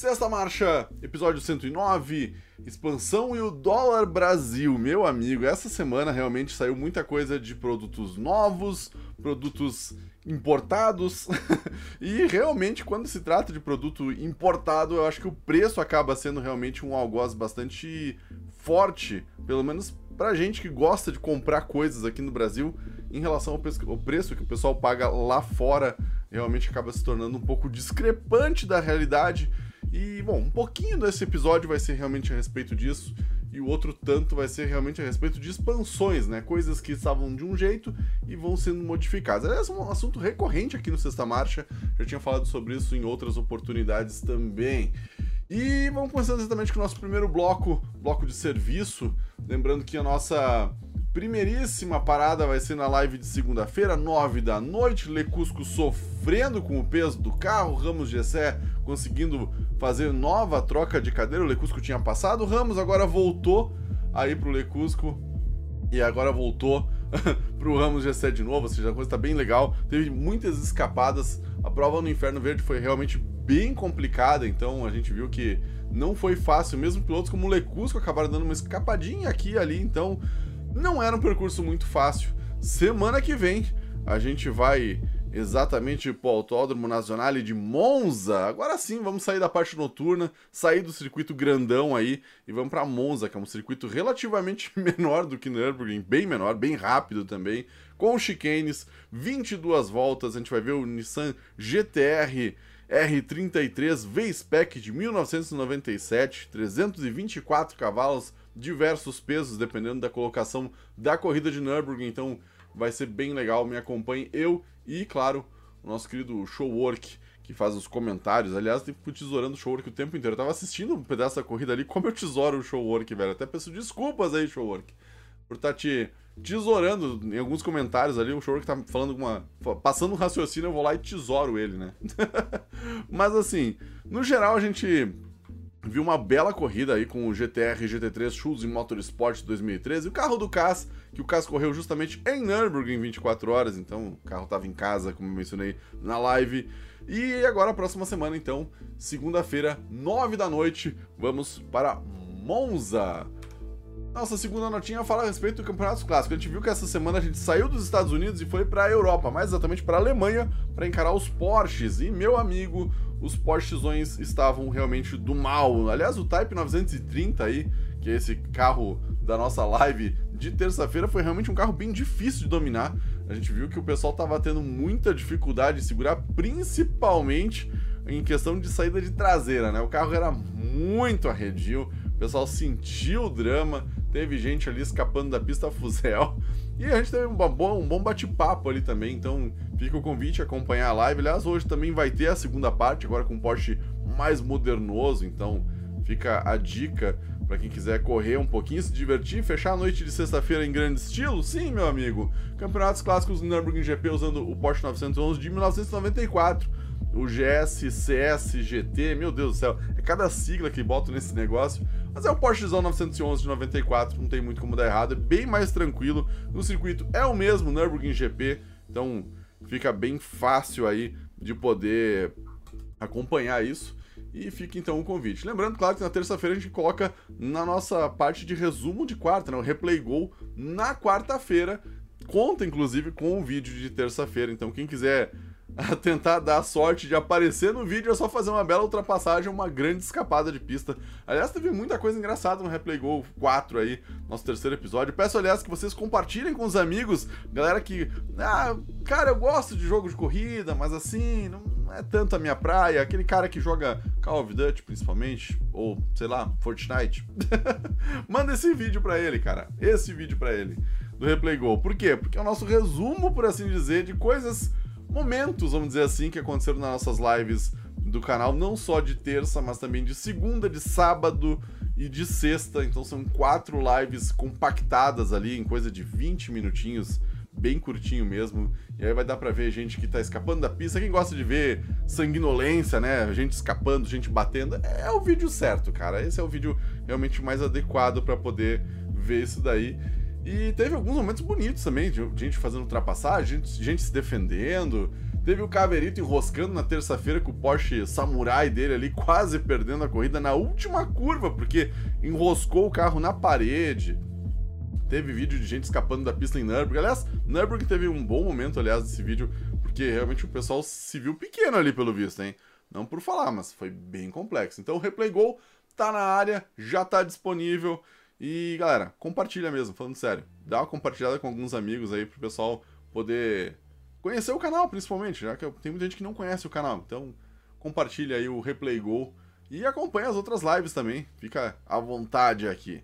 Sexta Marcha, episódio 109, expansão e o dólar Brasil. Meu amigo, essa semana realmente saiu muita coisa de produtos novos, produtos importados e realmente quando se trata de produto importado, eu acho que o preço acaba sendo realmente um algoz bastante forte, pelo menos pra gente que gosta de comprar coisas aqui no Brasil, em relação ao preço que o pessoal paga lá fora, realmente acaba se tornando um pouco discrepante da realidade. E, bom, um pouquinho desse episódio vai ser realmente a respeito disso, e o outro tanto vai ser realmente a respeito de expansões, né? Coisas que estavam de um jeito e vão sendo modificadas. Aliás, é um assunto recorrente aqui no Sexta Marcha, já tinha falado sobre isso em outras oportunidades também. E vamos começando exatamente com o nosso primeiro bloco de serviço. Lembrando que a nossa primeiríssima parada vai ser na live de segunda-feira, 9 da noite. Lecusco sofrendo com o peso do carro, Ramos Gessé conseguindo fazer nova troca de cadeira. O Lecusco tinha passado, o Ramos agora voltou aí pro Lecusco e agora voltou pro Ramos Gessé de novo, ou seja, a coisa tá bem legal. Teve muitas escapadas, a prova no Inferno Verde foi realmente bem complicada, então a gente viu que não foi fácil, mesmo pilotos como o Lecusco acabaram dando uma escapadinha aqui e ali, então não era um percurso muito fácil. Semana que vem a gente vai exatamente para o Autódromo Nacional de Monza. Agora sim, vamos sair da parte noturna, sair do circuito grandão aí e vamos para Monza, que é um circuito relativamente menor do que Nürburgring, bem menor, bem rápido também, com chicanes, 22 voltas. A gente vai ver o Nissan GTR R33 V-Spec de 1997, 324 cavalos, diversos pesos, dependendo da colocação da corrida de Nürburgring, então vai ser bem legal, me acompanhe, eu e, claro, o nosso querido Showwork, que faz os comentários. Aliás, eu fico tesourando o Showwork o tempo inteiro, eu tava assistindo um pedaço da corrida ali, como eu tesouro o Showwork, velho, até peço desculpas aí, Showwork, por estar te tesourando em alguns comentários ali. O Showwork tá falando alguma, passando um raciocínio, eu vou lá e tesouro ele, né? Mas assim, no geral a gente viu uma bela corrida aí com o GTR GT3 Schulze Motorsport 2013, o carro do Cas, que o Cas correu justamente em Nürburgring em 24 horas, então o carro estava em casa, como eu mencionei na live. E agora, próxima semana, então, segunda-feira, 9 da noite, vamos para Monza. Nossa segunda notinha fala a respeito do Campeonato Clássico. A gente viu que essa semana a gente saiu dos Estados Unidos e foi para a Europa, mais exatamente para a Alemanha, para encarar os Porsches. E, meu amigo, os Porschezões estavam realmente do mal. Aliás, o Type 930 aí, que é esse carro da nossa live de terça-feira, foi realmente um carro bem difícil de dominar. A gente viu que o pessoal estava tendo muita dificuldade em segurar, principalmente em questão de saída de traseira, né? O carro era muito arredio, o pessoal sentiu o drama, teve gente ali escapando da pista a fuzel, e a gente teve um bom bate-papo ali também, então fica o convite a acompanhar a live. Aliás, hoje também vai ter a segunda parte, agora com um Porsche mais modernoso, então fica a dica para quem quiser correr um pouquinho, se divertir, fechar a noite de sexta-feira em grande estilo. Sim, meu amigo, Campeonatos Clássicos Nürburgring GP usando o Porsche 911 de 1994, o GS, CS, GT, meu Deus do céu, é cada sigla que boto nesse negócio, mas é o Porschezão 911 de 94, não tem muito como dar errado, é bem mais tranquilo, o circuito é o mesmo, Nürburgring GP, então fica bem fácil aí de poder acompanhar isso, e fica então o convite. Lembrando, claro, que na terça-feira a gente coloca na nossa parte de resumo de quarta, né, o ReplayGO na quarta-feira, conta inclusive com o vídeo de terça-feira, então quem quiser a tentar dar a sorte de aparecer no vídeo, é só fazer uma bela ultrapassagem, uma grande escapada de pista. Aliás, teve muita coisa engraçada no ReplayGO 4 aí, nosso terceiro episódio. Peço, aliás, que vocês compartilhem com os amigos, galera que, cara, eu gosto de jogo de corrida, mas assim, não é tanto a minha praia, aquele cara que joga Call of Duty, principalmente, ou, sei lá, Fortnite. Manda esse vídeo pra ele, cara, esse vídeo pra ele, do ReplayGO. Por quê? Porque é o nosso resumo, por assim dizer, de coisas, momentos, vamos dizer assim, que aconteceram nas nossas lives do canal, não só de terça, mas também de segunda, de sábado e de sexta. Então são 4 lives compactadas ali em coisa de 20 minutinhos, bem curtinho mesmo. E aí vai dar pra ver gente que tá escapando da pista, quem gosta de ver sanguinolência, né, gente escapando, gente batendo, é o vídeo certo, cara. Esse é o vídeo realmente mais adequado pra poder ver isso daí. E teve alguns momentos bonitos também, de gente fazendo ultrapassagem, gente se defendendo. Teve o Caverito enroscando na terça-feira com o Porsche Samurai dele ali, quase perdendo a corrida na última curva, porque enroscou o carro na parede. Teve vídeo de gente escapando da pista em Nürburgring. Aliás, Nürburgring teve um bom momento, aliás, desse vídeo, porque realmente o pessoal se viu pequeno ali, pelo visto, hein? Não por falar, mas foi bem complexo. Então o ReplayGO tá na área, já tá disponível. E, galera, compartilha mesmo, falando sério. Dá uma compartilhada com alguns amigos aí, pro pessoal poder conhecer o canal, principalmente, já que tem muita gente que não conhece o canal. Então, compartilha aí o ReplayGO e acompanha as outras lives também. Fica à vontade aqui.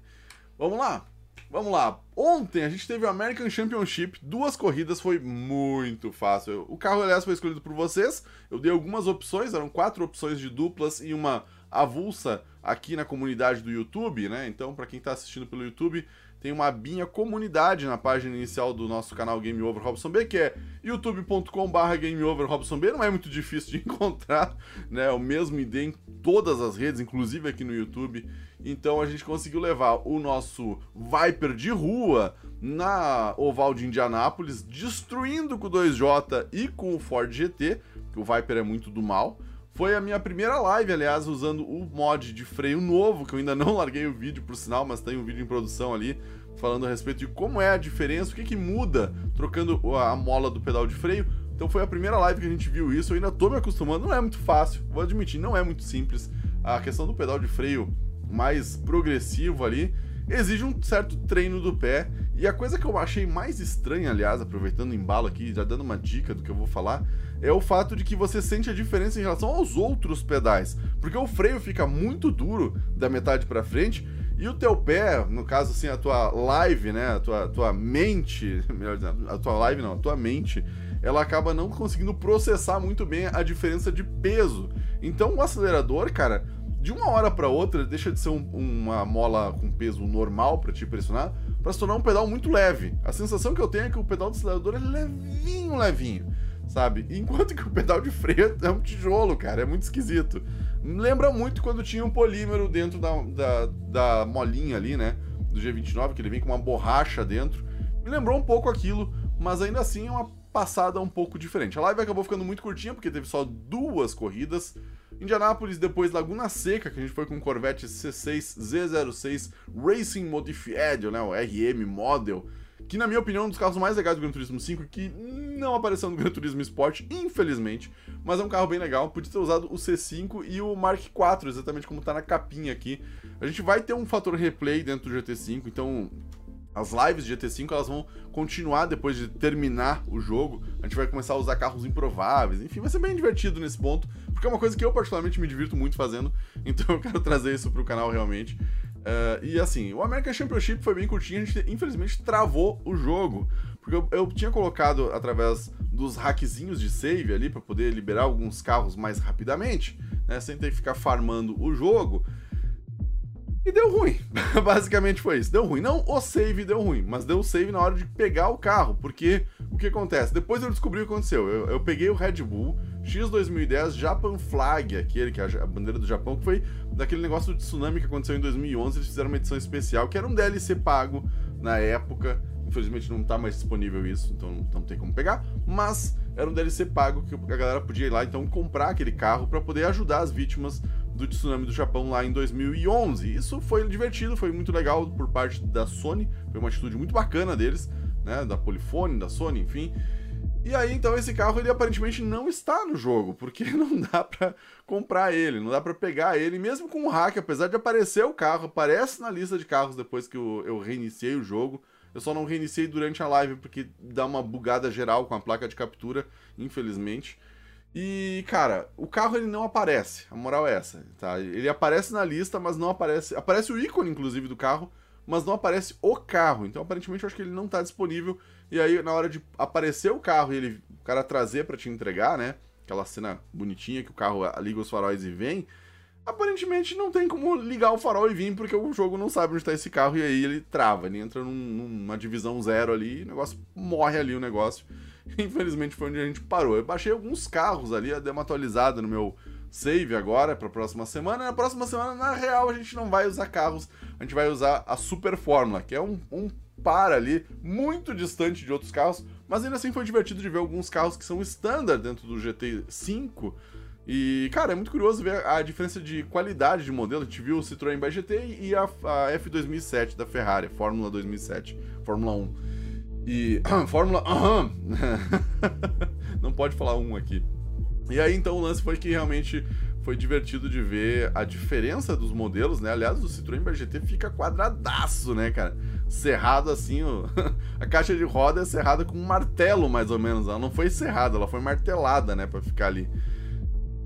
Vamos lá, vamos lá. Ontem a gente teve o American Championship, 2 corridas, foi muito fácil. O carro, aliás, foi escolhido por vocês. Eu dei algumas opções, eram 4 opções de duplas e uma avulsa aqui na comunidade do YouTube, né? Então, para quem tá assistindo pelo YouTube, tem uma abinha comunidade na página inicial do nosso canal Game Over Robson B, que é youtube.com/GameOverRobsonB. Não é muito difícil de encontrar, né? O mesmo ID em todas as redes, inclusive aqui no YouTube. Então a gente conseguiu levar o nosso Viper de rua na oval de Indianápolis, destruindo com o 2J e com o Ford GT, que o Viper é muito do mal. Foi a minha primeira live, aliás, usando o mod de freio novo, que eu ainda não larguei o vídeo, por sinal, mas tem um vídeo em produção ali, falando a respeito de como é a diferença, o que que muda trocando a mola do pedal de freio. Então foi a primeira live que a gente viu isso, eu ainda tô me acostumando, não é muito fácil, vou admitir, não é muito simples. A questão do pedal de freio mais progressivo ali exige um certo treino do pé, e a coisa que eu achei mais estranha, aliás, aproveitando o embalo aqui, já dando uma dica do que eu vou falar, é o fato de que você sente a diferença em relação aos outros pedais, porque o freio fica muito duro da metade pra frente, e o teu pé, no caso assim, a tua live, né, a tua mente, melhor dizendo, a tua live não, a tua mente, ela acaba não conseguindo processar muito bem a diferença de peso. Então o acelerador, cara, de uma hora para outra, deixa de ser uma mola com peso normal para te pressionar, para se tornar um pedal muito leve. A sensação que eu tenho é que o pedal do acelerador é levinho, levinho, sabe? Enquanto que o pedal de freio é um tijolo, cara, é muito esquisito. Lembra muito quando tinha um polímero dentro da molinha ali, né? Do G29, que ele vem com uma borracha dentro. Me lembrou um pouco aquilo, mas ainda assim é uma passada um pouco diferente. A live acabou ficando muito curtinha, porque teve só 2 corridas. Indianápolis, depois Laguna Seca, que a gente foi com o Corvette C6 Z06 Racing Modified, né, o RM Model, que na minha opinião é um dos carros mais legais do Gran Turismo 5, que não apareceu no Gran Turismo Sport, infelizmente, mas é um carro bem legal. Podia ter usado o C5 e o Mark IV, exatamente como tá na capinha aqui. A gente vai ter um fator replay dentro do GT5, então as lives de GT5 elas vão continuar depois de terminar o jogo. A gente vai começar a usar carros improváveis, enfim, vai ser bem divertido nesse ponto, porque é uma coisa que eu particularmente me divirto muito fazendo, então eu quero trazer isso pro canal realmente. E assim, o American Championship foi bem curtinho, a gente infelizmente travou o jogo, porque eu tinha colocado através dos hackzinhos de save ali, para poder liberar alguns carros mais rapidamente, né, sem ter que ficar farmando o jogo. E deu ruim, basicamente foi isso, deu ruim, não o save deu ruim, mas deu save na hora de pegar o carro, porque o que acontece? Depois eu descobri o que aconteceu, eu peguei o Red Bull X2010 Japan Flag, aquele que é a bandeira do Japão, que foi daquele negócio do tsunami que aconteceu em 2011, eles fizeram uma edição especial, que era um DLC pago na época, infelizmente não tá mais disponível isso, então não tem como pegar, mas era um DLC pago que a galera podia ir lá, então, comprar aquele carro para poder ajudar as vítimas do tsunami do Japão lá em 2011. Isso foi divertido, foi muito legal por parte da Sony, foi uma atitude muito bacana deles, né, da Polyphony, da Sony, enfim. E aí, então, esse carro, ele aparentemente não está no jogo, porque não dá pra comprar ele, não dá pra pegar ele, mesmo com o hack, apesar de aparecer o carro, aparece na lista de carros depois que eu reiniciei o jogo. Eu só não reiniciei durante a live, porque dá uma bugada geral com a placa de captura, infelizmente. E, cara, o carro ele não aparece, a moral é essa, tá? Ele aparece na lista, mas não aparece... Aparece o ícone, inclusive, do carro, mas não aparece o carro. Então, aparentemente, eu acho que ele não tá disponível. E aí, na hora de aparecer o carro e ele, o cara trazer pra te entregar, né? Aquela cena bonitinha que o carro liga os faróis e vem. Aparentemente, não tem como ligar o farol e vir, porque o jogo não sabe onde tá esse carro. E aí, ele trava, ele entra numa divisão zero ali, e o negócio morre ali, o negócio... Infelizmente foi onde a gente parou. Eu baixei alguns carros ali, eu dei uma atualizada no meu save agora pra próxima semana. Na próxima semana, na real, a gente não vai usar carros, a gente vai usar a Super Fórmula, que é um par ali muito distante de outros carros, Mas ainda assim foi divertido de ver alguns carros que são standard dentro do GT5. E, cara, é muito curioso ver a diferença de qualidade de modelo. A gente viu o Citroën by GT e a F2007 da Ferrari, Fórmula 2007, Fórmula 1. E... Fórmula... Não pode falar um aqui. E aí, então, o lance foi que realmente foi divertido de ver a diferença dos modelos, né? Aliás, o Citroën by GT fica quadradaço, né, cara? Serrado assim, a caixa de roda é serrada com um martelo, mais ou menos. Ela não foi serrada, ela foi martelada, né, pra ficar ali.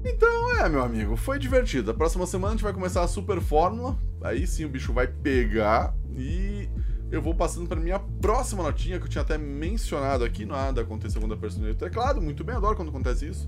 Então, é, meu amigo, foi divertido. A próxima semana a gente vai começar a Super Fórmula. Aí sim o bicho vai pegar. E eu vou passando para minha próxima notinha, que eu tinha até mencionado aqui. Nada aconteceu quando pressionei o teclado. Muito bem, adoro quando acontece isso.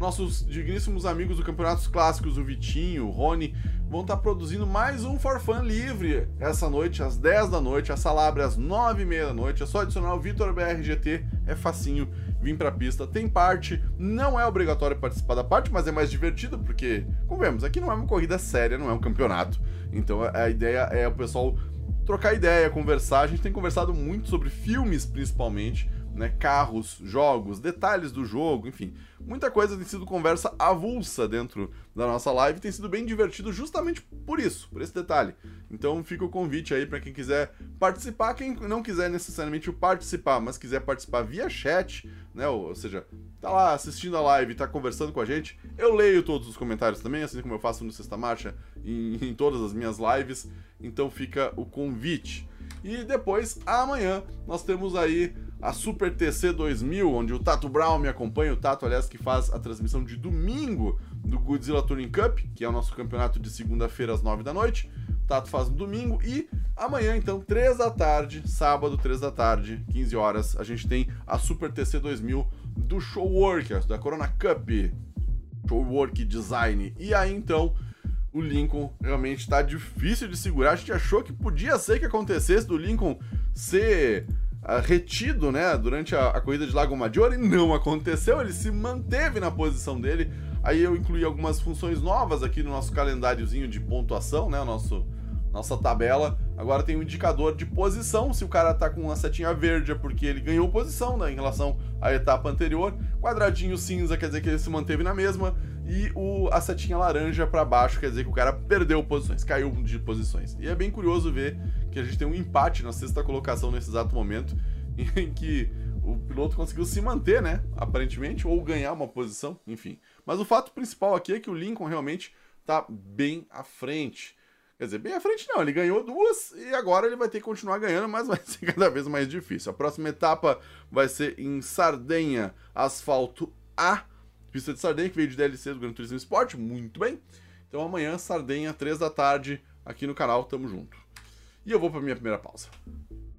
Nossos digníssimos amigos do Campeonatos Clássicos, o Vitinho, o Rony, vão estar produzindo mais um For Fun livre essa noite, às 10 da noite. A sala abre às 9h30 da noite. É só adicionar o Vitor BRGT, é facinho. Vim pra pista, tem parte, não é obrigatório participar da parte, mas é mais divertido porque, convenhamos, aqui não é uma corrida séria, não é um campeonato. Então a ideia é o pessoal trocar ideia, conversar. A gente tem conversado muito sobre filmes, principalmente, né? Carros, jogos, detalhes do jogo, enfim. Muita coisa tem sido conversa avulsa dentro da nossa live, tem sido bem divertido justamente por isso, por esse detalhe. Então fica o convite aí para quem quiser participar, quem não quiser necessariamente participar, mas quiser participar via chat, né? Ou seja, tá lá assistindo a live, tá conversando com a gente. Eu leio todos os comentários também, assim como eu faço no Sexta Marcha, em todas as minhas lives. Então fica o convite. E depois, amanhã, nós temos aí a Super TC2000, onde o Tato Brown me acompanha. O Tato, aliás, que faz a transmissão de domingo do Godzilla Touring Cup, que é o nosso campeonato de segunda-feira às 9 da noite. O Tato faz no domingo e amanhã, então, 3 da tarde, sábado, 3 da tarde, 15 horas, a gente tem a Super TC2000 do Showwork, da Corona Cup, Showwork Design. E aí, então... O Lincoln realmente tá difícil de segurar. A gente achou que podia ser que acontecesse do Lincoln ser retido, né, durante a corrida de Lago Maggiore. Não aconteceu, ele se manteve na posição dele. Aí eu incluí algumas funções novas aqui no nosso calendáriozinho de pontuação, né, nossa tabela. Agora tem um indicador de posição, se o cara tá com uma setinha verde é porque ele ganhou posição, né, em relação à etapa anterior. Quadradinho cinza quer dizer que ele se manteve na mesma. E a setinha laranja para baixo quer dizer que o cara perdeu posições, caiu de posições. E é bem curioso ver que a gente tem um empate na sexta colocação nesse exato momento, em que o piloto conseguiu se manter, né, aparentemente, ou ganhar uma posição, enfim. Mas o fato principal aqui é que o Lincoln realmente tá bem à frente. Quer dizer, bem à frente não, ele ganhou duas e agora ele vai ter que continuar ganhando, mas vai ser cada vez mais difícil. A próxima etapa vai ser em Sardenha, asfalto A. Pista de Sardenha, que veio de DLC do Gran Turismo Sport, muito bem. Então amanhã, Sardenha, 3 da tarde, aqui no canal, tamo junto. E eu vou pra minha primeira pausa.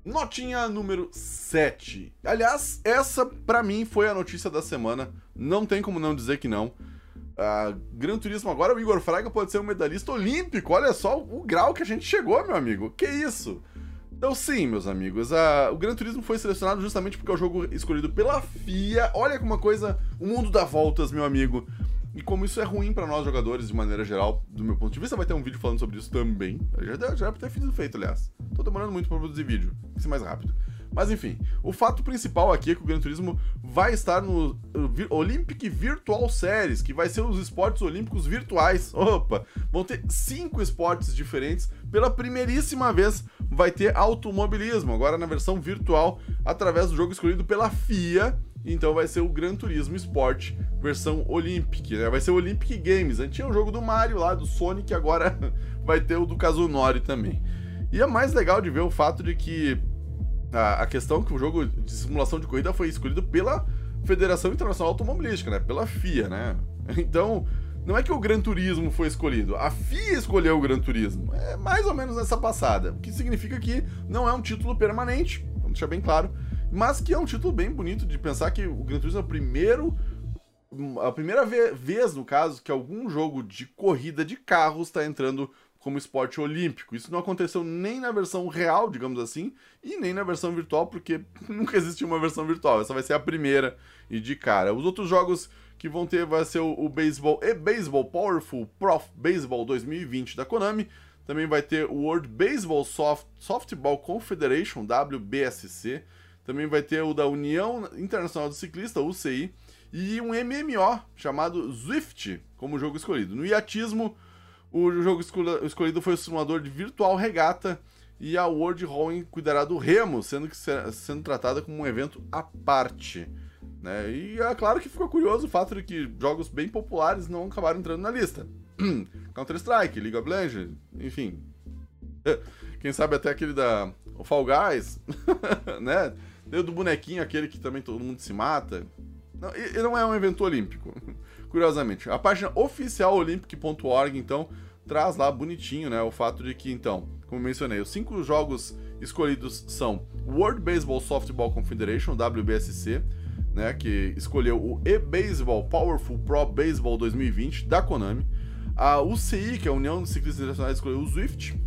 Notinha número 7. Aliás, essa pra mim foi a notícia da semana, não tem como não dizer que não. Gran Turismo agora, o Igor Fraga pode ser um medalhista olímpico, olha só o grau que a gente chegou, meu amigo, que isso? Então sim, meus amigos, o Gran Turismo foi selecionado justamente porque é o jogo escolhido pela FIA. Olha como uma coisa, o mundo dá voltas, meu amigo. E como isso é ruim para nós jogadores de maneira geral, do meu ponto de vista, vai ter um vídeo falando sobre isso também. Já deve ter sido feito, aliás. Tô demorando muito para produzir vídeo, tem que ser mais rápido. Mas enfim, o fato principal aqui é que o Gran Turismo vai estar no Olympic Virtual Series, que vai ser os esportes olímpicos virtuais. Opa! Vão ter 5 esportes diferentes. Pela primeiríssima vez vai ter automobilismo, agora na versão virtual, através do jogo escolhido pela FIA. Então vai ser o Gran Turismo Sport, versão Olympic, né? Vai ser o Olympic Games. Antes tinha o jogo do Mario lá, do Sonic, agora vai ter o do Kazunori também. E é mais legal de ver o fato de que a questão que o jogo de simulação de corrida foi escolhido pela Federação Internacional Automobilística, né? Pela FIA, né? Então, não é que o Gran Turismo foi escolhido, a FIA escolheu o Gran Turismo. É mais ou menos nessa passada, o que significa que não é um título permanente, vamos deixar bem claro, mas que é um título bem bonito de pensar que o Gran Turismo é a primeira vez, no caso, que algum jogo de corrida de carros está entrando como esporte olímpico. Isso não aconteceu nem na versão real, digamos assim, e nem na versão virtual, porque nunca existiu uma versão virtual. Essa vai ser a primeira e de cara. Os outros jogos que vão ter vai ser o Baseball e Baseball Powerful Prof Baseball 2020 da Konami. Também vai ter o World Baseball Softball Confederation, WBSC. Também vai ter o da União Internacional de Ciclista, UCI, e um MMO chamado Zwift como jogo escolhido. No iatismo, o jogo escolhido foi o simulador de Virtual Regata, e a World Rowing cuidará do remo, sendo tratada como um evento à parte. Né? E é claro que ficou curioso o fato de que jogos bem populares não acabaram entrando na lista. Counter-Strike, League of Legends, enfim. Quem sabe até aquele da o Fall Guys, né? Deu do bonequinho, aquele que também todo mundo se mata. Não, ele não é um evento olímpico, curiosamente. A página oficial olympic.org, então, traz lá bonitinho, né, o fato de que, então, como mencionei, os 5 jogos escolhidos são World Baseball Softball Confederation, WBSC, né, que escolheu o e-Baseball Powerful Pro Baseball 2020 da Konami, a UCI, que é a União de Ciclistas Internacionais, escolheu o Zwift,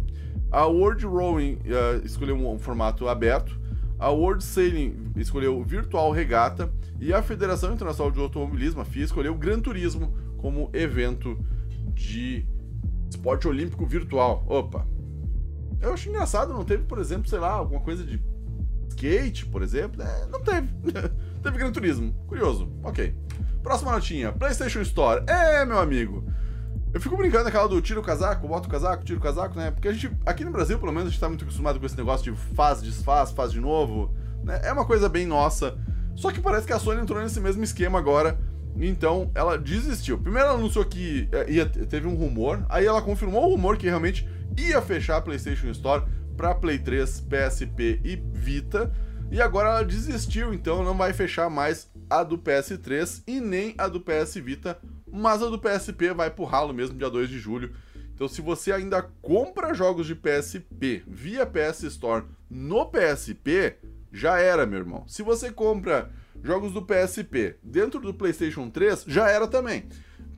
a World Rowing escolheu um formato aberto, a World Sailing escolheu o Virtual Regata e a Federação Internacional de Automobilismo, a FIA, escolheu o Gran Turismo como evento de esporte olímpico virtual. Opa! Eu acho engraçado, não teve, por exemplo, sei lá, alguma coisa de skate, por exemplo. É, não teve. Teve Gran Turismo. Curioso. Ok. Próxima notinha. PlayStation Store. É, meu amigo. Eu fico brincando naquela do tira o casaco, bota o casaco, tira o casaco, né? Porque a gente, aqui no Brasil, pelo menos, a gente tá muito acostumado com esse negócio de faz, desfaz, faz de novo. Né? É uma coisa bem nossa. Só que parece que a Sony entrou nesse mesmo esquema agora. Então, ela desistiu. Primeiro ela anunciou que teve um rumor, aí ela confirmou o rumor que realmente ia fechar a PlayStation Store para Play 3, PSP e Vita, e agora ela desistiu, então não vai fechar mais a do PS3 e nem a do PS Vita, mas a do PSP vai pro ralo mesmo, dia 2 de julho. Então, se você ainda compra jogos de PSP via PS Store no PSP, já era, meu irmão. Se você compra jogos do PSP dentro do PlayStation 3, já era também,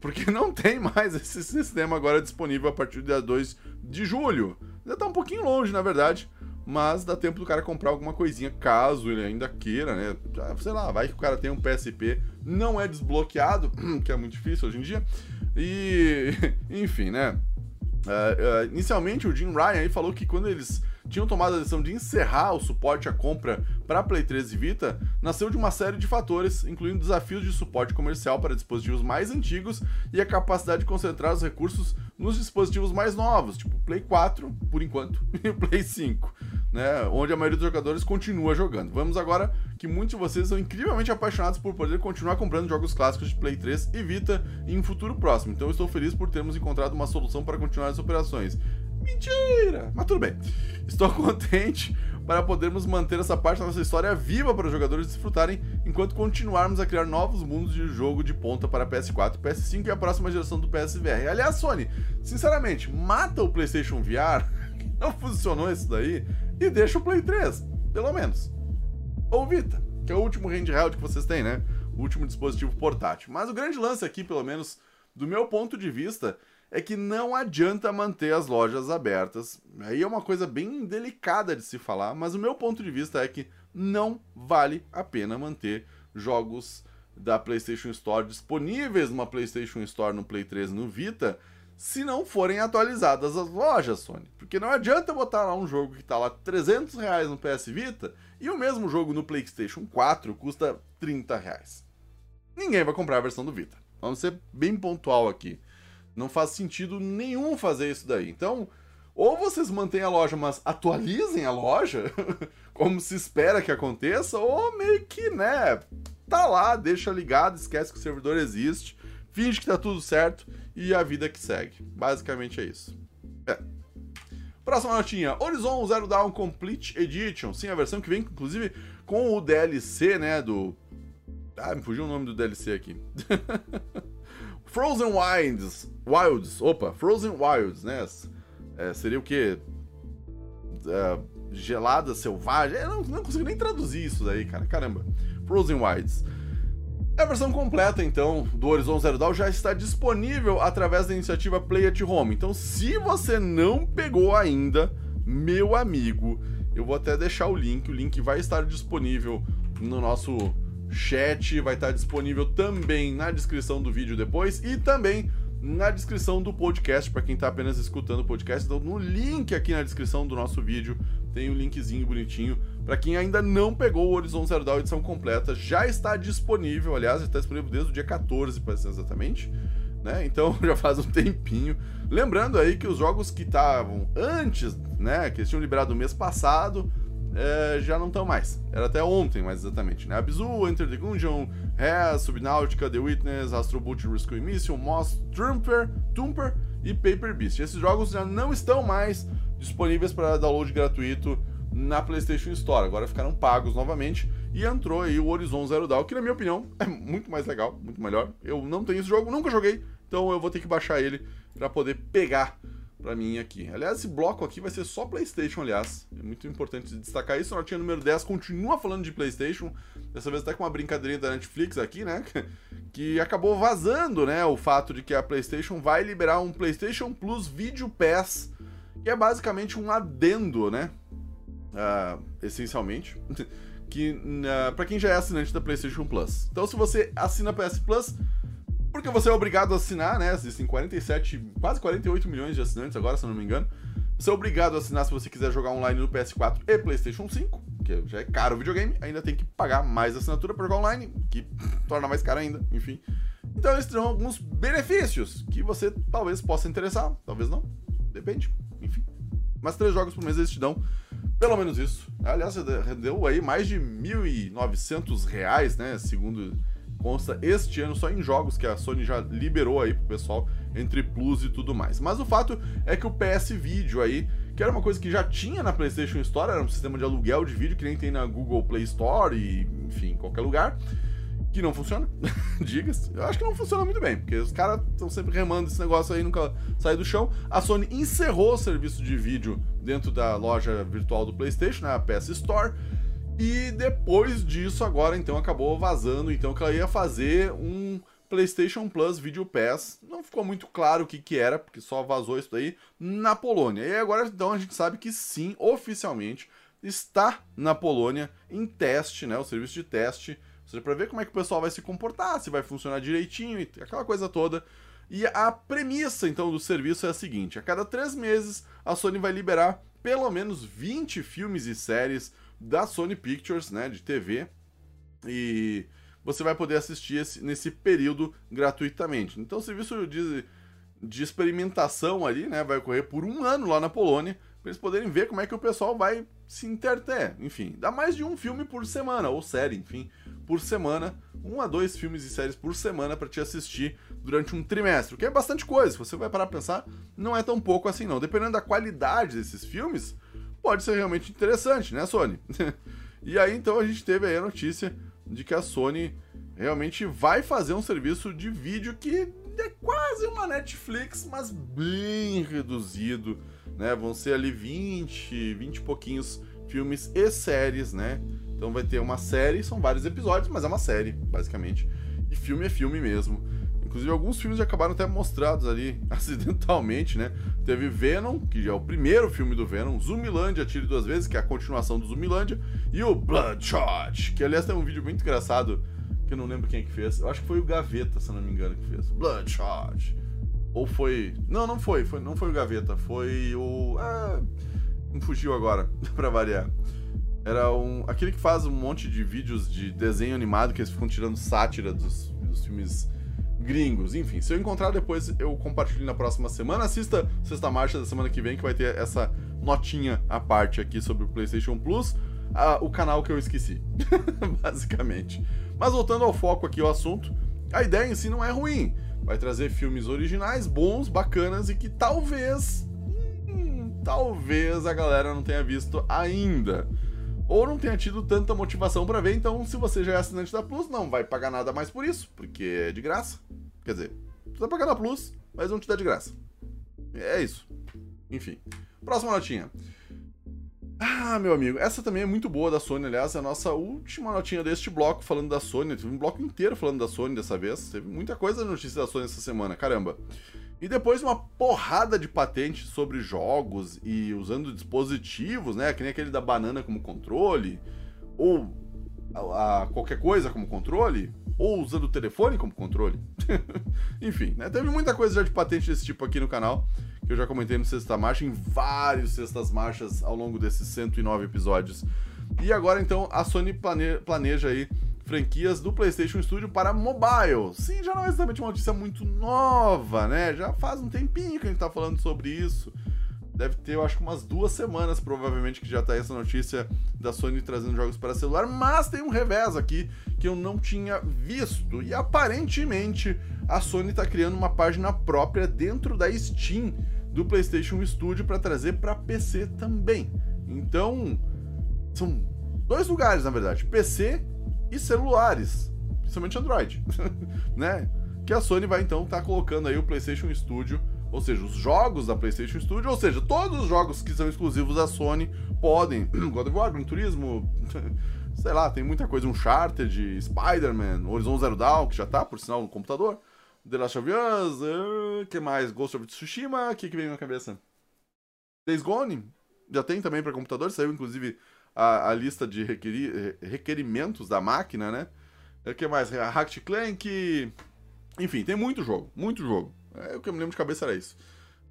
porque não tem mais esse sistema agora disponível a partir do dia 2 de julho. Ainda tá um pouquinho longe, na verdade, mas dá tempo do cara comprar alguma coisinha, caso ele ainda queira, né? Sei lá, vai que o cara tem um PSP, não é desbloqueado, que é muito difícil hoje em dia, e enfim, né? Inicialmente o Jim Ryan aí falou que quando eles tinham tomado a decisão de encerrar o suporte à compra para Play 3 e Vita, nasceu de uma série de fatores, incluindo desafios de suporte comercial para dispositivos mais antigos e a capacidade de concentrar os recursos nos dispositivos mais novos, tipo Play 4, por enquanto, e Play 5, né, onde a maioria dos jogadores continua jogando. Vamos agora que muitos de vocês são incrivelmente apaixonados por poder continuar comprando jogos clássicos de Play 3 e Vita em um futuro próximo, então estou feliz por termos encontrado uma solução para continuar as operações. Mentira! Mas tudo bem. Estou contente para podermos manter essa parte da nossa história viva para os jogadores desfrutarem, enquanto continuarmos a criar novos mundos de jogo de ponta para PS4, PS5 e a próxima geração do PSVR. Aliás, Sony, sinceramente, mata o PlayStation VR, que não funcionou isso daí, e deixa o Play 3, pelo menos. Ou Vita, que é o último handheld que vocês têm, né? O último dispositivo portátil. Mas o grande lance aqui, pelo menos do meu ponto de vista, é que não adianta manter as lojas abertas. Aí é uma coisa bem delicada de se falar, mas o meu ponto de vista é que não vale a pena manter jogos da PlayStation Store disponíveis numa PlayStation Store, no Play 3, no Vita, se não forem atualizadas as lojas, Sony. Porque não adianta botar lá um jogo que tá lá R$300 no PS Vita e o mesmo jogo no PlayStation 4 custa R$30. Ninguém vai comprar a versão do Vita. Vamos ser bem pontual aqui. Não faz sentido nenhum fazer isso daí. Então, ou vocês mantêm a loja, mas atualizem a loja, como se espera que aconteça, ou meio que, né, tá lá, deixa ligado, esquece que o servidor existe, finge que tá tudo certo e a vida que segue. Basicamente é isso. Próxima notinha. Horizon Zero Dawn Complete Edition. Sim, a versão que vem, inclusive, com o DLC, né, do... Ah, me fugiu o nome do DLC aqui. Frozen Wilds, opa, Frozen Wilds, né, seria o quê? Gelada selvagem, eu não consigo nem traduzir isso daí, cara, caramba, Frozen Wilds. A versão completa, então, do Horizon Zero Dawn já está disponível através da iniciativa Play at Home, então se você não pegou ainda, meu amigo, eu vou até deixar o link vai estar disponível no nosso chat, vai estar disponível também na descrição do vídeo depois e também na descrição do podcast para quem está apenas escutando o podcast. Então no link aqui na descrição do nosso vídeo tem um linkzinho bonitinho. Pra quem ainda não pegou o Horizon Zero Dawn edição completa, já está disponível, aliás, já está disponível desde o dia 14, para ser exatamente, né? Então já faz um tempinho. Lembrando aí que os jogos que estavam antes, né, que eles tinham liberado no mês passado, já não estão mais. Era até ontem, mais exatamente, né? Abzu, Enter the Gungeon, Rez, Subnautica, The Witness, Astro Boot, Rescue Mission, Moss, Trumper e Paper Beast. Esses jogos já não estão mais disponíveis para download gratuito na PlayStation Store, agora ficaram pagos novamente, e entrou aí o Horizon Zero Dawn, que na minha opinião é muito mais legal, muito melhor. Eu não tenho esse jogo, nunca joguei, então eu vou ter que baixar ele para poder pegar pra mim aqui. Aliás, esse bloco aqui vai ser só PlayStation, aliás, é muito importante destacar isso. A notinha número 10 continua falando de PlayStation, dessa vez até com uma brincadeirinha da Netflix aqui, né, que acabou vazando, né, o fato de que a PlayStation vai liberar um PlayStation Plus Video Pass, que é basicamente um adendo, né, essencialmente, que pra quem já é assinante da PlayStation Plus. Então, se você assina PS Plus, porque você é obrigado a assinar, né? Existem 47, quase 48 milhões de assinantes agora, se eu não me engano. Você é obrigado a assinar se você quiser jogar online no PS4 e PlayStation 5, que já é caro o videogame, ainda tem que pagar mais assinatura para jogar online, que torna mais caro ainda, enfim. Então, eles terão alguns benefícios que você talvez possa interessar, talvez não, depende, enfim. Mas 3 jogos por mês eles te dão pelo menos isso. Aliás, rendeu aí mais de R$1.900, né, segundo consta este ano, só em jogos que a Sony já liberou aí pro pessoal, entre Plus e tudo mais. Mas o fato é que o PS Video aí, que era uma coisa que já tinha na PlayStation Store, era um sistema de aluguel de vídeo que nem tem na Google Play Store e, enfim, qualquer lugar, que não funciona, diga-se. Eu acho que não funciona muito bem, porque os caras estão sempre remando esse negócio aí, nunca sai do chão. A Sony encerrou o serviço de vídeo dentro da loja virtual do PlayStation, né, a PS Store, e depois disso agora, então, acabou vazando, então, que ela ia fazer um PlayStation Plus Video Pass. Não ficou muito claro o que que era, porque só vazou isso daí na Polônia. E agora, então, a gente sabe que sim, oficialmente, está na Polônia em teste, né, o serviço de teste, para ver como é que o pessoal vai se comportar, se vai funcionar direitinho, e aquela coisa toda. E a premissa, então, do serviço é a seguinte: a cada 3 meses, a Sony vai liberar pelo menos 20 filmes e séries da Sony Pictures, né, de TV, e você vai poder assistir nesse período gratuitamente. Então, o serviço de experimentação ali, né, vai ocorrer por 1 ano lá na Polônia, para eles poderem ver como é que o pessoal vai se interter. Enfim, dá mais de um filme por semana, ou série, enfim, por semana, 1 a 2 filmes e séries por semana para te assistir durante um trimestre, o que é bastante coisa. Se você vai parar pra pensar, não é tão pouco assim não. Dependendo da qualidade desses filmes, pode ser realmente interessante, né, Sony? E aí, então, a gente teve aí a notícia de que a Sony realmente vai fazer um serviço de vídeo que é quase uma Netflix, mas bem reduzido, né? Vão ser ali 20 e pouquinhos filmes e séries, né? Então vai ter uma série, são vários episódios, mas é uma série, basicamente. E filme é filme mesmo. Inclusive, alguns filmes já acabaram até mostrados ali, acidentalmente, né? Teve Venom, que já é o primeiro filme do Venom, Zumilândia, Atire Duas Vezes, que é a continuação do Zumilândia, e o Bloodshot, que, aliás, tem um vídeo muito engraçado, que eu não lembro quem é que fez. Eu acho que foi o Gaveta, se não me engano, que fez. Bloodshot. Ou foi... Não, não foi. Não foi o Gaveta. Foi o... Ah, me fugiu agora, pra variar. Era um... Aquele que faz um monte de vídeos de desenho animado que eles ficam tirando sátira dos filmes gringos. Enfim, se eu encontrar depois, eu compartilho na próxima semana. Assista Sexta Marcha da semana que vem, que vai ter essa notinha à parte aqui sobre o PlayStation Plus. O canal que eu esqueci, basicamente. Mas voltando ao foco aqui, o assunto, a ideia em si não é ruim. Vai trazer filmes originais, bons, bacanas, e que talvez, talvez a galera não tenha visto ainda, ou não tenha tido tanta motivação pra ver. Então, se você já é assinante da Plus, não vai pagar nada mais por isso, porque é de graça. Quer dizer, você vai pagar na Plus, mas não te dá de graça. É isso. Enfim, próxima notinha. Ah, meu amigo, essa também é muito boa da Sony, aliás, é a nossa última notinha deste bloco falando da Sony. Teve um bloco inteiro falando da Sony dessa vez, teve muita coisa de notícia da Sony essa semana, caramba. E depois uma porrada de patente sobre jogos e usando dispositivos, né, que nem aquele da banana como controle, ou a qualquer coisa como controle, ou usando o telefone como controle. Enfim, né? Teve muita coisa já de patente desse tipo aqui no canal, que eu já comentei no Sexta Marcha, em vários Sextas Marchas ao longo desses 109 episódios. E agora, então, a Sony planeja aí franquias do PlayStation Studio para mobile. Sim, já não é exatamente uma notícia muito nova, né? Já faz um tempinho que a gente tá falando sobre isso. Deve ter, eu acho que umas 2 semanas, provavelmente, que já tá essa notícia da Sony trazendo jogos para celular, mas tem um revés aqui que eu não tinha visto. E aparentemente a Sony tá criando uma página própria dentro da Steam do PlayStation Studio para trazer para PC também. Então, são 2 lugares, na verdade, PC e celulares, principalmente Android, né? Que a Sony vai então tá colocando aí o PlayStation Studio, ou seja, os jogos da PlayStation Studio, ou seja, todos os jogos que são exclusivos da Sony podem, God of War, Gran Turismo, sei lá, tem muita coisa, Uncharted, Spider-Man, Horizon Zero Dawn, que já tá, por sinal, no computador, The Last of Us, que mais? Ghost of Tsushima, o que vem na cabeça? Days Gone, já tem também para computador, saiu inclusive a lista de requerimentos da máquina, né? O que mais? Ratchet & Clank, enfim, tem muito jogo, muito jogo. É, o que eu me lembro de cabeça era isso,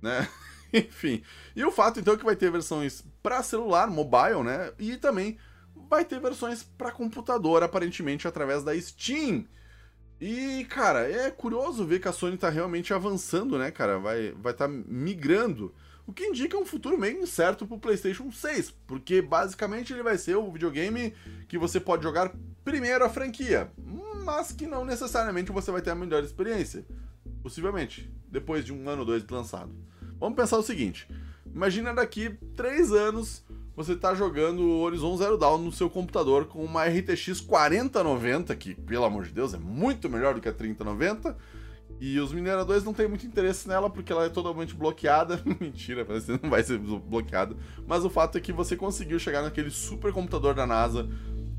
né? Enfim, e o fato então é que vai ter versões para celular, mobile, né? E também vai ter versões para computador, aparentemente através da Steam. E, cara, é curioso ver que a Sony tá realmente avançando, né, cara? Vai tá migrando, o que indica um futuro meio incerto pro PlayStation 6, porque basicamente ele vai ser o videogame que você pode jogar primeiro a franquia, mas que não necessariamente você vai ter a melhor experiência. Possivelmente, depois de 1 ano ou 2 de lançado. Vamos pensar o seguinte, imagina daqui 3 anos você tá jogando Horizon Zero Dawn no seu computador com uma RTX 4090, que pelo amor de Deus é muito melhor do que a 3090, e os mineradores não têm muito interesse nela porque ela é totalmente bloqueada. Mentira, parece que não vai ser bloqueada, mas o fato é que você conseguiu chegar naquele super computador da NASA.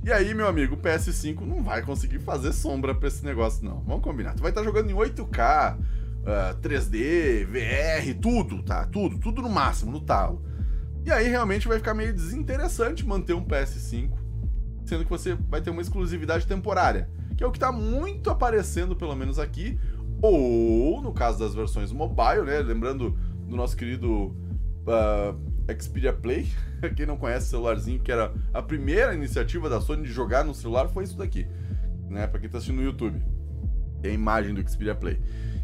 E aí, meu amigo, o PS5 não vai conseguir fazer sombra pra esse negócio, não. Vamos combinar. Tu vai estar jogando em 8K, 3D, VR, tudo, tá? Tudo no máximo, no talo. E aí, realmente, vai ficar meio desinteressante manter um PS5, sendo que você vai ter uma exclusividade temporária, que é o que tá muito aparecendo, pelo menos aqui, ou, no caso das versões mobile, né? Lembrando do nosso querido... Xperia Play, quem não conhece o celularzinho, que era a primeira iniciativa da Sony de jogar no celular, foi isso daqui, né? Pra quem tá assistindo no YouTube, tem a imagem do Xperia Play.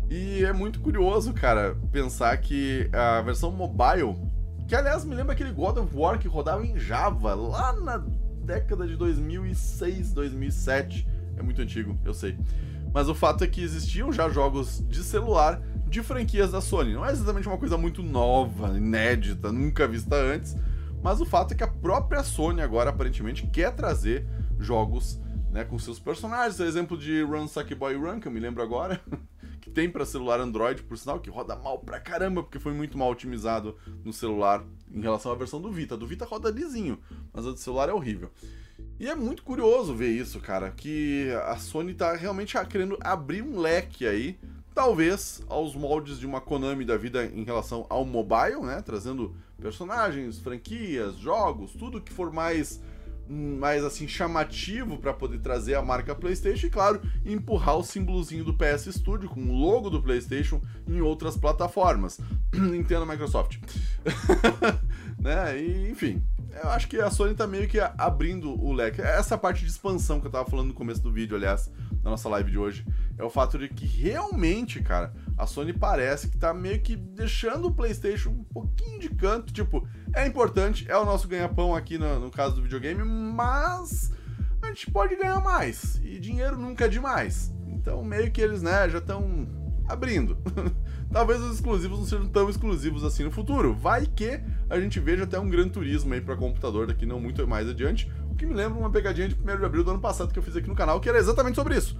E é muito curioso, cara, pensar que a versão mobile, que aliás me lembra aquele God of War que rodava em Java, lá na década de 2006, 2007, é muito antigo, eu sei. Mas o fato é que existiam já jogos de celular de franquias da Sony. Não é exatamente uma coisa muito nova, inédita, nunca vista antes, mas o fato é que a própria Sony agora, aparentemente, quer trazer jogos, né, com seus personagens. É o exemplo de Run Sackboy Run, que eu me lembro agora, que tem para celular Android, por sinal, que roda mal pra caramba, porque foi muito mal otimizado no celular em relação à versão do Vita. Do Vita roda lisinho, mas a do celular é horrível. E é muito curioso ver isso, cara, que a Sony tá realmente querendo abrir um leque aí, talvez aos moldes de uma Konami da vida em relação ao mobile, né? Trazendo personagens, franquias, jogos, tudo que for mais assim, chamativo para poder trazer a marca PlayStation e, claro, empurrar o símbolozinho do PS Studio com o logo do PlayStation em outras plataformas. Nintendo, Microsoft. Né? E, enfim, eu acho que a Sony tá meio que abrindo o leque. Essa parte de expansão que eu tava falando no começo do vídeo, aliás, na nossa live de hoje, é o fato de que realmente, cara, a Sony parece que tá meio que deixando o PlayStation um pouquinho de canto. Tipo, é importante, é o nosso ganha-pão aqui no caso do videogame, mas a gente pode ganhar mais, e dinheiro nunca é demais. Então meio que eles, né, já estão abrindo. Talvez os exclusivos não sejam tão exclusivos assim no futuro. Vai que a gente veja até um Gran Turismo aí pra computador daqui não muito mais adiante, o que me lembra uma pegadinha de 1º de abril do ano passado que eu fiz aqui no canal, que era exatamente sobre isso.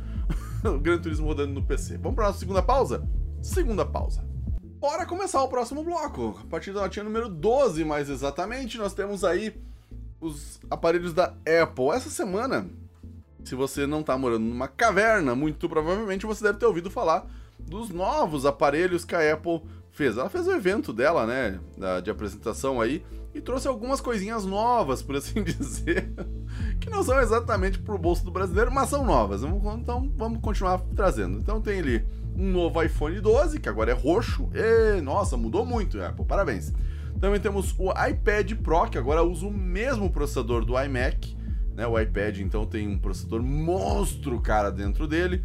O Gran Turismo rodando no PC. Vamos para nossa segunda pausa? Segunda pausa. Bora começar o próximo bloco. A partir da notinha número 12, mais exatamente, nós temos aí os aparelhos da Apple. Essa semana, se você não tá morando numa caverna, muito provavelmente você deve ter ouvido falar dos novos aparelhos que a Apple fez? Ela fez o evento dela, né, de apresentação aí, e trouxe algumas coisinhas novas, por assim dizer, que não são exatamente pro bolso do brasileiro, mas são novas, então vamos continuar trazendo. Então tem ali um novo iPhone 12, que agora é roxo, e nossa, mudou muito, Apple, parabéns. Também temos o iPad Pro, que agora usa o mesmo processador do iMac, né, o iPad então tem um processador monstro, cara, dentro dele.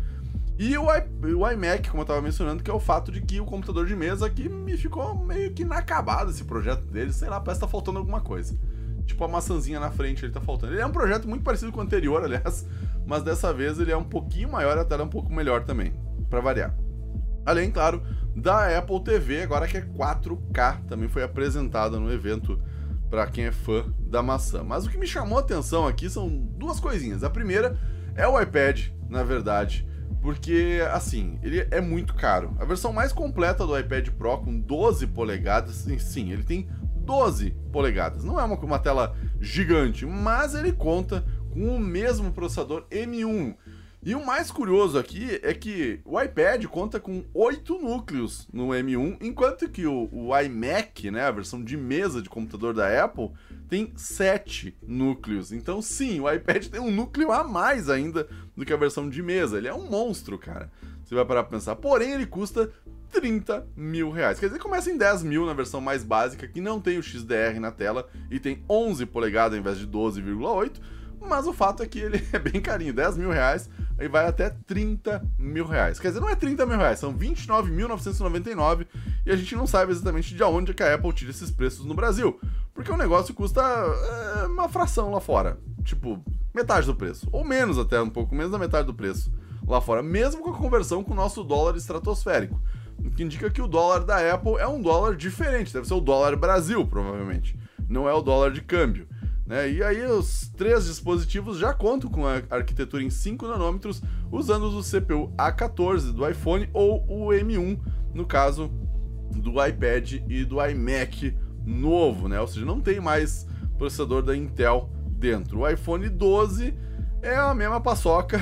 E o iMac, como eu estava mencionando, que é o fato de que o computador de mesa aqui me ficou meio que inacabado esse projeto dele, sei lá, parece que tá faltando alguma coisa. Tipo a maçãzinha na frente, ele tá faltando. Ele é um projeto muito parecido com o anterior, aliás, mas dessa vez ele é um pouquinho maior e a tela é um pouco melhor também, para variar. Além, claro, da Apple TV, agora que é 4K, também foi apresentada no evento para quem é fã da maçã. Mas o que me chamou a atenção aqui são duas coisinhas. A primeira é o iPad, na verdade, porque, assim, ele é muito caro. A versão mais completa do iPad Pro, com 12 polegadas, sim, ele tem 12 polegadas. Não é uma tela gigante, mas ele conta com o mesmo processador M1. E o mais curioso aqui é que o iPad conta com 8 núcleos no M1, enquanto que o iMac, né, a versão de mesa de computador da Apple, tem 7 núcleos. Então sim, o iPad tem um núcleo a mais ainda do que a versão de mesa. Ele é um monstro, cara. Você vai parar pra pensar. Porém, ele custa R$30 mil. Quer dizer, começa em 10 mil na versão mais básica, que não tem o XDR na tela e tem 11 polegadas ao invés de 12,8. Mas o fato é que ele é bem carinho, 10 mil reais e vai até 30 mil reais. Quer dizer, não é 30 mil reais, são 29.999 e a gente não sabe exatamente de onde que a Apple tira esses preços no Brasil, porque o negócio custa uma fração lá fora, tipo metade do preço, ou menos até, um pouco menos da metade do preço lá fora, mesmo com a conversão com o nosso dólar estratosférico, que indica que o dólar da Apple é um dólar diferente, deve ser o dólar Brasil, provavelmente, não é o dólar de câmbio. E aí os 3 dispositivos já contam com a arquitetura em 5 nanômetros, usando o CPU A14 do iPhone ou o M1, no caso do iPad e do iMac novo, né? Ou seja, não tem mais processador da Intel dentro. O iPhone 12 é a mesma paçoca,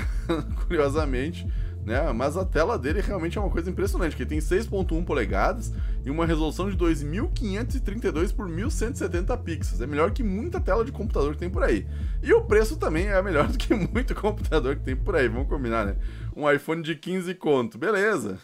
curiosamente, né? Mas a tela dele realmente é uma coisa impressionante, que ele tem 6.1 polegadas e uma resolução de 2532 por 1170 pixels. É melhor que muita tela de computador que tem por aí. E o preço também é melhor do que muito computador que tem por aí, vamos combinar, né? Um iPhone de 15 conto, beleza.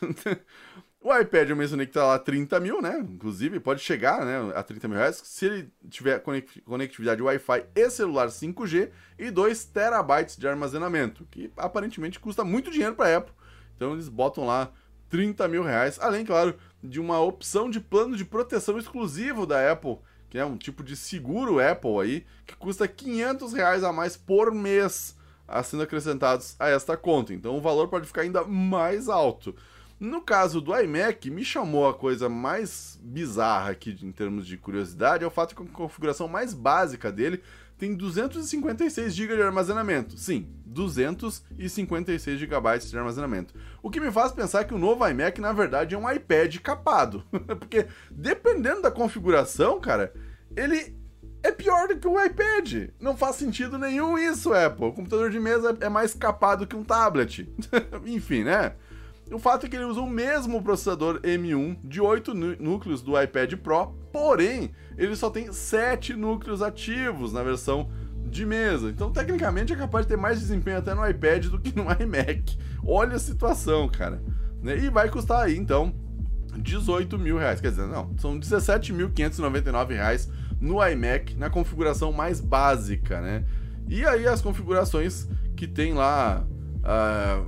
O iPad eu mencionei que tá lá 30 mil, né? Inclusive pode chegar, né, a 30 mil reais se ele tiver conectividade Wi-Fi e celular 5G e 2 terabytes de armazenamento, que aparentemente custa muito dinheiro para a Apple. Então eles botam lá 30 mil reais, além, claro, de uma opção de plano de proteção exclusivo da Apple, que é um tipo de seguro Apple aí, que custa 500 reais a mais por mês, sendo acrescentados a esta conta. Então o valor pode ficar ainda mais alto. No caso do iMac, me chamou a coisa mais bizarra aqui em termos de curiosidade, é o fato que a configuração mais básica dele tem 256 GB de armazenamento. Sim, 256 GB de armazenamento. O que me faz pensar que o novo iMac, na verdade, é um iPad capado. Porque, dependendo da configuração, cara, ele é pior do que o iPad. Não faz sentido nenhum isso, Apple. O computador de mesa é mais capado que um tablet. Enfim, né? O fato é que ele usa o mesmo processador M1 de 8 núcleos do iPad Pro, porém, ele só tem 7 núcleos ativos na versão de mesa. Então, tecnicamente, é capaz de ter mais desempenho até no iPad do que no iMac. Olha a situação, cara. E vai custar aí, então, 18 mil reais. Quer dizer, não, são 17.599 reais no iMac, na configuração mais básica, né? E aí, as configurações que tem lá...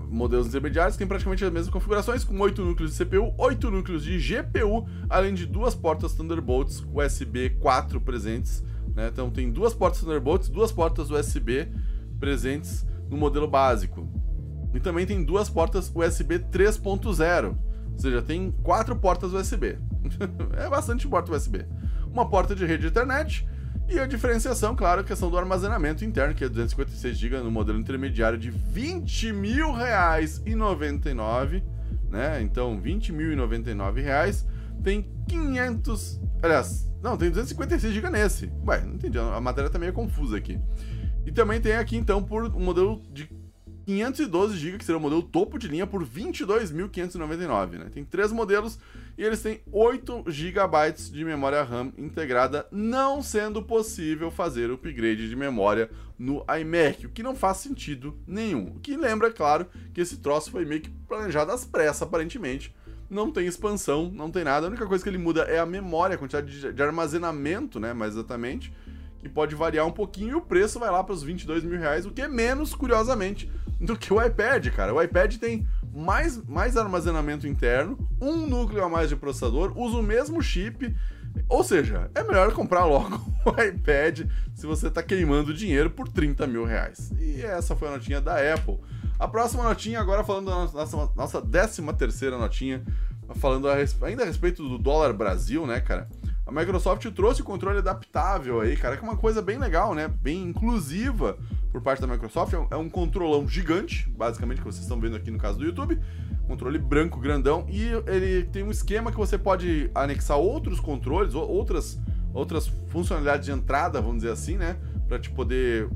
modelos intermediários têm praticamente as mesmas configurações, com 8 núcleos de CPU, 8 núcleos de GPU, além de 2 portas Thunderbolts USB 4 presentes, né? Então tem 2 portas Thunderbolts, 2 portas USB presentes no modelo básico. E também tem 2 portas USB 3.0, ou seja, tem 4 portas USB. É bastante porta USB. Uma porta de rede de internet. E a diferenciação, claro, é a questão do armazenamento interno, que é 256 GB no modelo intermediário de R$20.099, né? Então, R$20.099 tem 500... Aliás, não, tem 256 GB nesse. Ué, não entendi, a matéria tá meio confusa aqui. E também tem aqui, então, por um modelo de 512 GB, que será o modelo topo de linha, por R$ 22.599, né? Tem 3 modelos e eles têm 8 GB de memória RAM integrada, não sendo possível fazer upgrade de memória no iMac, o que não faz sentido nenhum. O que lembra, claro, que esse troço foi meio que planejado às pressas, aparentemente. Não tem expansão, não tem nada. A única coisa que ele muda é a memória, a quantidade de armazenamento, né, mais exatamente, que pode variar um pouquinho, e o preço vai lá para os R$22.000, o que é menos, curiosamente, do que o iPad, cara. O iPad tem mais armazenamento interno, um núcleo a mais de processador, usa o mesmo chip, ou seja, é melhor comprar logo o iPad se você está queimando dinheiro por R$30.000. E essa foi a notinha da Apple. A próxima notinha, agora falando da nossa 13ª notinha, falando ainda a respeito do dólar Brasil, né, cara? A Microsoft trouxe o controle adaptável aí, cara, que é uma coisa bem legal, né? Bem inclusiva por parte da Microsoft. É um controlão gigante, basicamente, que vocês estão vendo aqui no caso do YouTube. Controle branco, grandão. E ele tem um esquema que você pode anexar outros controles, outras funcionalidades de entrada, vamos dizer assim, né? Para te poder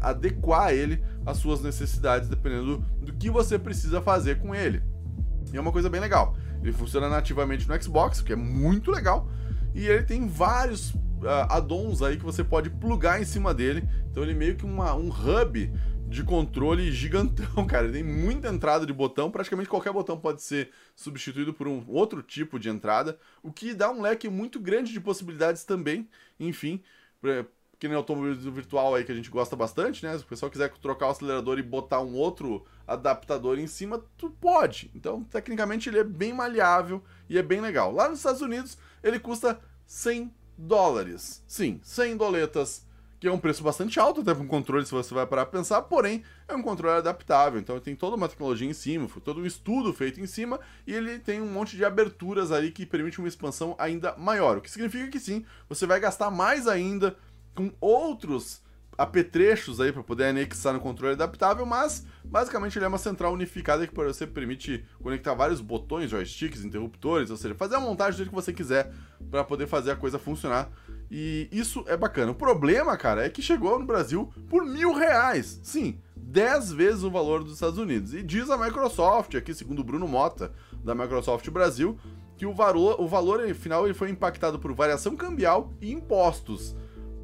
adequar ele às suas necessidades, dependendo do que você precisa fazer com ele. E é uma coisa bem legal. Ele funciona nativamente no Xbox, que é muito legal. E ele tem vários add-ons aí que você pode plugar em cima dele. Então ele é meio que um hub de controle gigantão, cara. Ele tem muita entrada de botão. Praticamente qualquer botão pode ser substituído por um outro tipo de entrada, o que dá um leque muito grande de possibilidades também. Enfim, que nem automobilismo virtual aí, que a gente gosta bastante, né? Se o pessoal quiser trocar o acelerador e botar um outro adaptador em cima, tu pode. Então, tecnicamente, ele é bem maleável e é bem legal. Lá nos Estados Unidos, ele custa $100. Sim, 100 doletas, que é um preço bastante alto, até para um controle, se você vai parar pra pensar, porém, é um controle adaptável. Então, ele tem toda uma tecnologia em cima, todo um estudo feito em cima, e ele tem um monte de aberturas ali que permite uma expansão ainda maior. O que significa que, sim, você vai gastar mais ainda com outros apetrechos aí para poder anexar no controle adaptável, mas basicamente ele é uma central unificada que para você permite conectar vários botões, joysticks, interruptores, ou seja, fazer a montagem do jeito que você quiser para poder fazer a coisa funcionar. E isso é bacana. O problema, cara, é que chegou no Brasil por R$1.000. Sim, 10 vezes o valor dos Estados Unidos. E diz a Microsoft, aqui segundo o Bruno Mota, da Microsoft Brasil, que o valor final ele foi impactado por variação cambial e impostos.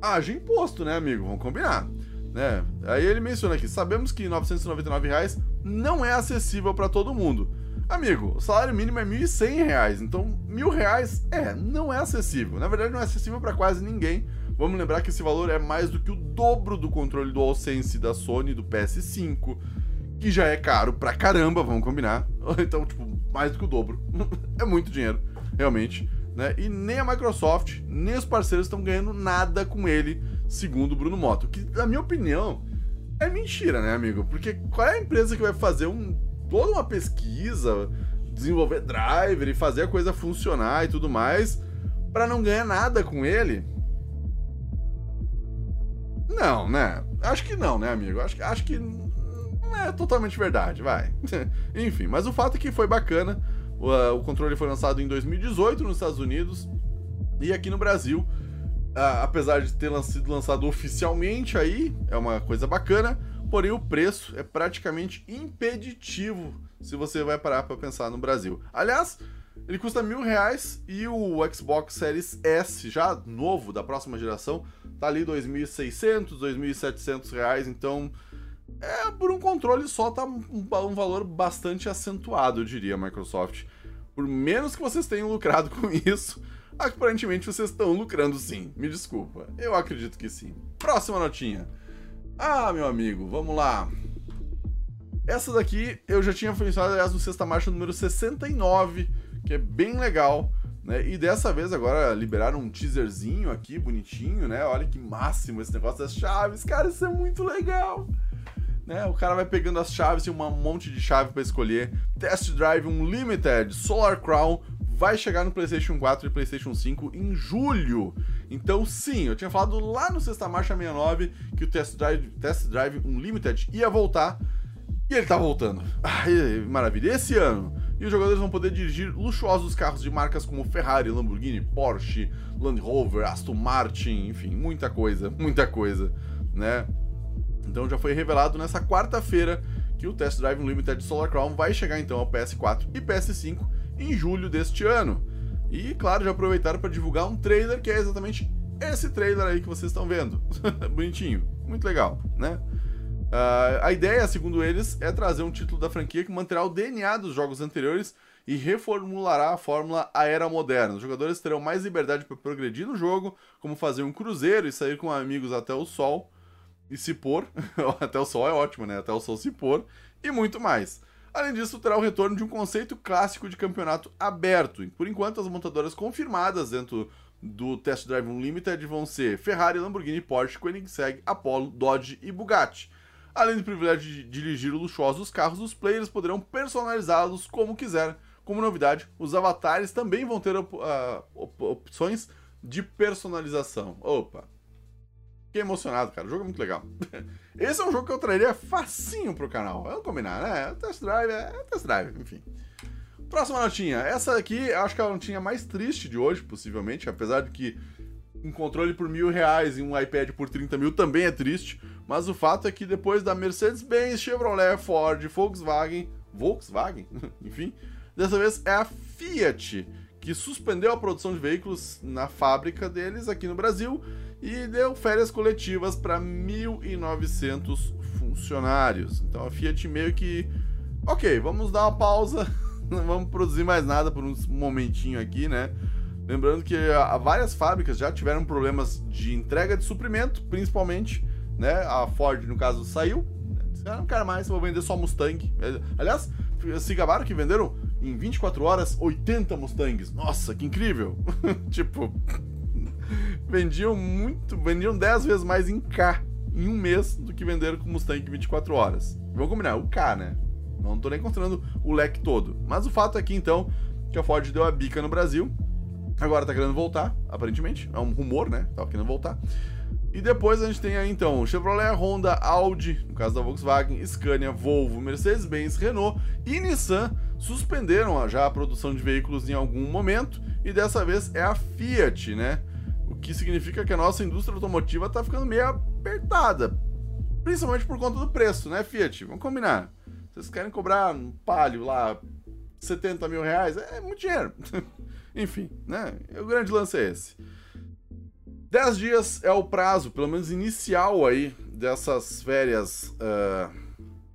Haja imposto, né, amigo? Vamos combinar, né? Aí ele menciona aqui, sabemos que R$999 não é acessível para todo mundo. Amigo, o salário mínimo é R$1.100, então R$1.000 não é acessível. Na verdade, não é acessível para quase ninguém. Vamos lembrar que esse valor é mais do que o dobro do controle do DualSense da Sony, do PS5, que já é caro pra caramba, vamos combinar. Então, tipo, mais do que o dobro. É muito dinheiro, realmente. Né? E nem a Microsoft, nem os parceiros estão ganhando nada com ele, segundo o Bruno Motto. Que, na minha opinião, é mentira, né, amigo? Porque qual é a empresa que vai fazer toda uma pesquisa, desenvolver driver e fazer a coisa funcionar e tudo mais, para não ganhar nada com ele? Não, né? Acho que não, né, amigo? Acho que não é totalmente verdade, vai. Enfim, mas o fato é que foi bacana. O controle foi lançado em 2018 nos Estados Unidos e aqui no Brasil, apesar de ter sido lançado oficialmente aí, é uma coisa bacana, porém o preço é praticamente impeditivo se você vai parar para pensar no Brasil. Aliás, ele custa R$1.000 e o Xbox Series S, já novo, da próxima geração, tá ali R$2.600, R$2.700, então... por um controle só tá um valor bastante acentuado, eu diria, Microsoft. Por menos que vocês tenham lucrado com isso, aparentemente vocês estão lucrando sim, me desculpa. Eu acredito que sim. Próxima notinha. Ah, meu amigo, vamos lá. Essa daqui eu já tinha mencionado, aliás, no Sexta Marcha número 69, que é bem legal, né? E dessa vez agora liberaram um teaserzinho aqui, bonitinho, né? Olha que máximo esse negócio das chaves, cara, isso é muito legal! Né? O cara vai pegando as chaves, tem um monte de chave para escolher. Test Drive Unlimited Solar Crown vai chegar no PlayStation 4 e PlayStation 5 em julho. Então sim, eu tinha falado lá no Sexta Marcha 69 que o Test Drive Unlimited ia voltar. E ele tá voltando. Ai, maravilha, esse ano. E os jogadores vão poder dirigir luxuosos carros de marcas como Ferrari, Lamborghini, Porsche, Land Rover, Aston Martin, enfim, muita coisa, né? Então já foi revelado nessa quarta-feira que que o Test Drive Unlimited Solar Crown vai chegar então ao PS4 e PS5 em julho deste ano. E claro, já aproveitaram para divulgar um trailer que é exatamente esse trailer aí que vocês estão vendo. Bonitinho, muito legal, né? A ideia, segundo eles, é trazer um título da franquia que manterá o DNA dos jogos anteriores e reformulará a fórmula à era moderna. Os jogadores terão mais liberdade para progredir no jogo, como fazer um cruzeiro e sair com amigos até o sol e se pôr. Até o sol é ótimo, né? Até o sol se pôr e muito mais. Além disso, terá o retorno de um conceito clássico de campeonato aberto. Por enquanto, as montadoras confirmadas dentro do Test Drive Unlimited vão ser Ferrari, Lamborghini, Porsche, Koenigsegg, Apollo, Dodge e Bugatti. Além do privilégio de dirigir luxuosos carros, os players poderão personalizá-los como quiser. Como novidade, os avatares também vão ter opções de personalização. Opa! Fiquei emocionado, cara. O jogo é muito legal. Esse é um jogo que eu traria facinho pro canal. Vamos combinar, né? Test Drive, é Test Drive, enfim. Próxima notinha. Essa aqui, acho que é a notinha mais triste de hoje, possivelmente, apesar de que um controle por R$1.000 e um iPad por R$30.000 também é triste, mas o fato é que depois da Mercedes-Benz, Chevrolet, Ford, Volkswagen, enfim, dessa vez é a Fiat, que suspendeu a produção de veículos na fábrica deles aqui no Brasil e deu férias coletivas para 1.900 funcionários. Então a Fiat meio que, ok, vamos dar uma pausa, não vamos produzir mais nada por um momentinho aqui, né? Lembrando que várias fábricas já tiveram problemas de entrega de suprimento, principalmente, né? A Ford, no caso, saiu. Ah, não quero mais, vou vender só Mustang. Aliás, se gabaram que venderam em 24 horas 80 Mustangs. Nossa, que incrível! Tipo, vendiam 10 vezes mais em K em um mês do que venderam com Mustang em 24 horas. Vamos combinar, o K, né? Não tô nem considerando o leque todo. Mas o fato é que, então, que a Ford deu a bica no Brasil. Agora tá querendo voltar, aparentemente. É um rumor, né? Tá querendo voltar. E depois a gente tem aí, então, Chevrolet, Honda, Audi, no caso da Volkswagen, Scania, Volvo, Mercedes-Benz, Renault e Nissan suspenderam já a produção de veículos em algum momento. E dessa vez é a Fiat, né? O que significa que a nossa indústria automotiva tá ficando meio apertada. Principalmente por conta do preço, né, Fiat? Vamos combinar. Vocês querem cobrar um Palio lá, R$70.000? É muito dinheiro. Enfim, né? O grande lance é esse. 10 dias é o prazo, pelo menos inicial aí, dessas férias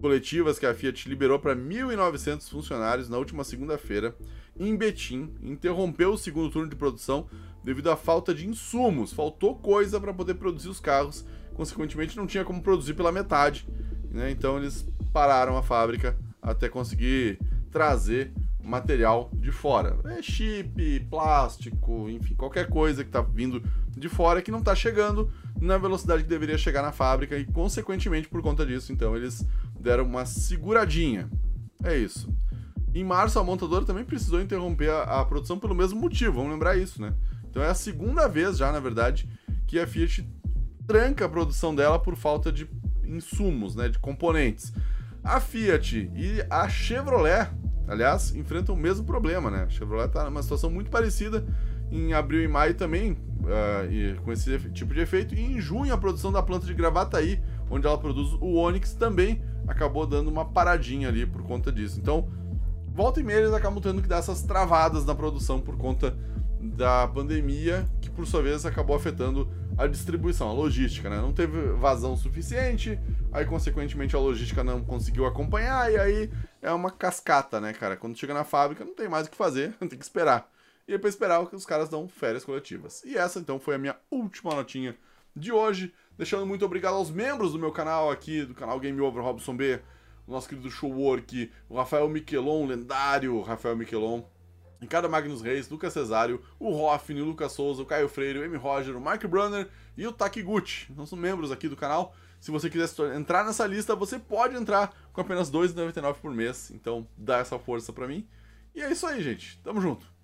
coletivas que a Fiat liberou para 1.900 funcionários na última segunda-feira, em Betim. Interrompeu o segundo turno de produção devido à falta de insumos. Faltou coisa para poder produzir os carros, consequentemente não tinha como produzir pela metade, né? Então eles pararam a fábrica até conseguir trazer material de fora. É chip, plástico, enfim, qualquer coisa que tá vindo de fora que não tá chegando na velocidade que deveria chegar na fábrica e, consequentemente, por conta disso, então, eles deram uma seguradinha. É isso. Em março, a montadora também precisou interromper a produção pelo mesmo motivo, vamos lembrar isso, né? Então, é a segunda vez já, na verdade, que a Fiat tranca a produção dela por falta de insumos, né, de componentes. A Fiat e a Chevrolet, aliás, enfrentam o mesmo problema, né? A Chevrolet tá numa situação muito parecida em abril e maio também, com esse tipo de efeito. E em junho, a produção da planta de Gravataí, onde ela produz o Onix, também acabou dando uma paradinha ali por conta disso. Então, volta e meia, eles acabam tendo que dar essas travadas na produção por conta da pandemia, que por sua vez acabou afetando a distribuição, a logística, né? Não teve vazão suficiente, aí consequentemente a logística não conseguiu acompanhar, e aí é uma cascata, né, cara? Quando chega na fábrica, não tem mais o que fazer, tem que esperar. E é pra esperar que os caras dão férias coletivas. E essa, então, foi a minha última notinha de hoje, deixando muito obrigado aos membros do meu canal aqui, do canal Game Over, Robson B, o nosso querido Showwork, o Rafael Miquelon, lendário Rafael Miquelon, Ricardo Magnus Reis, Lucas Cesário, o Hoffni, o Lucas Souza, o Caio Freire, o M. Roger, o Mike Brunner e o Takiguchi. Então são membros aqui do canal. Se você quiser entrar nessa lista, você pode entrar com apenas R$2,99 por mês. Então dá essa força pra mim. E é isso aí, gente. Tamo junto.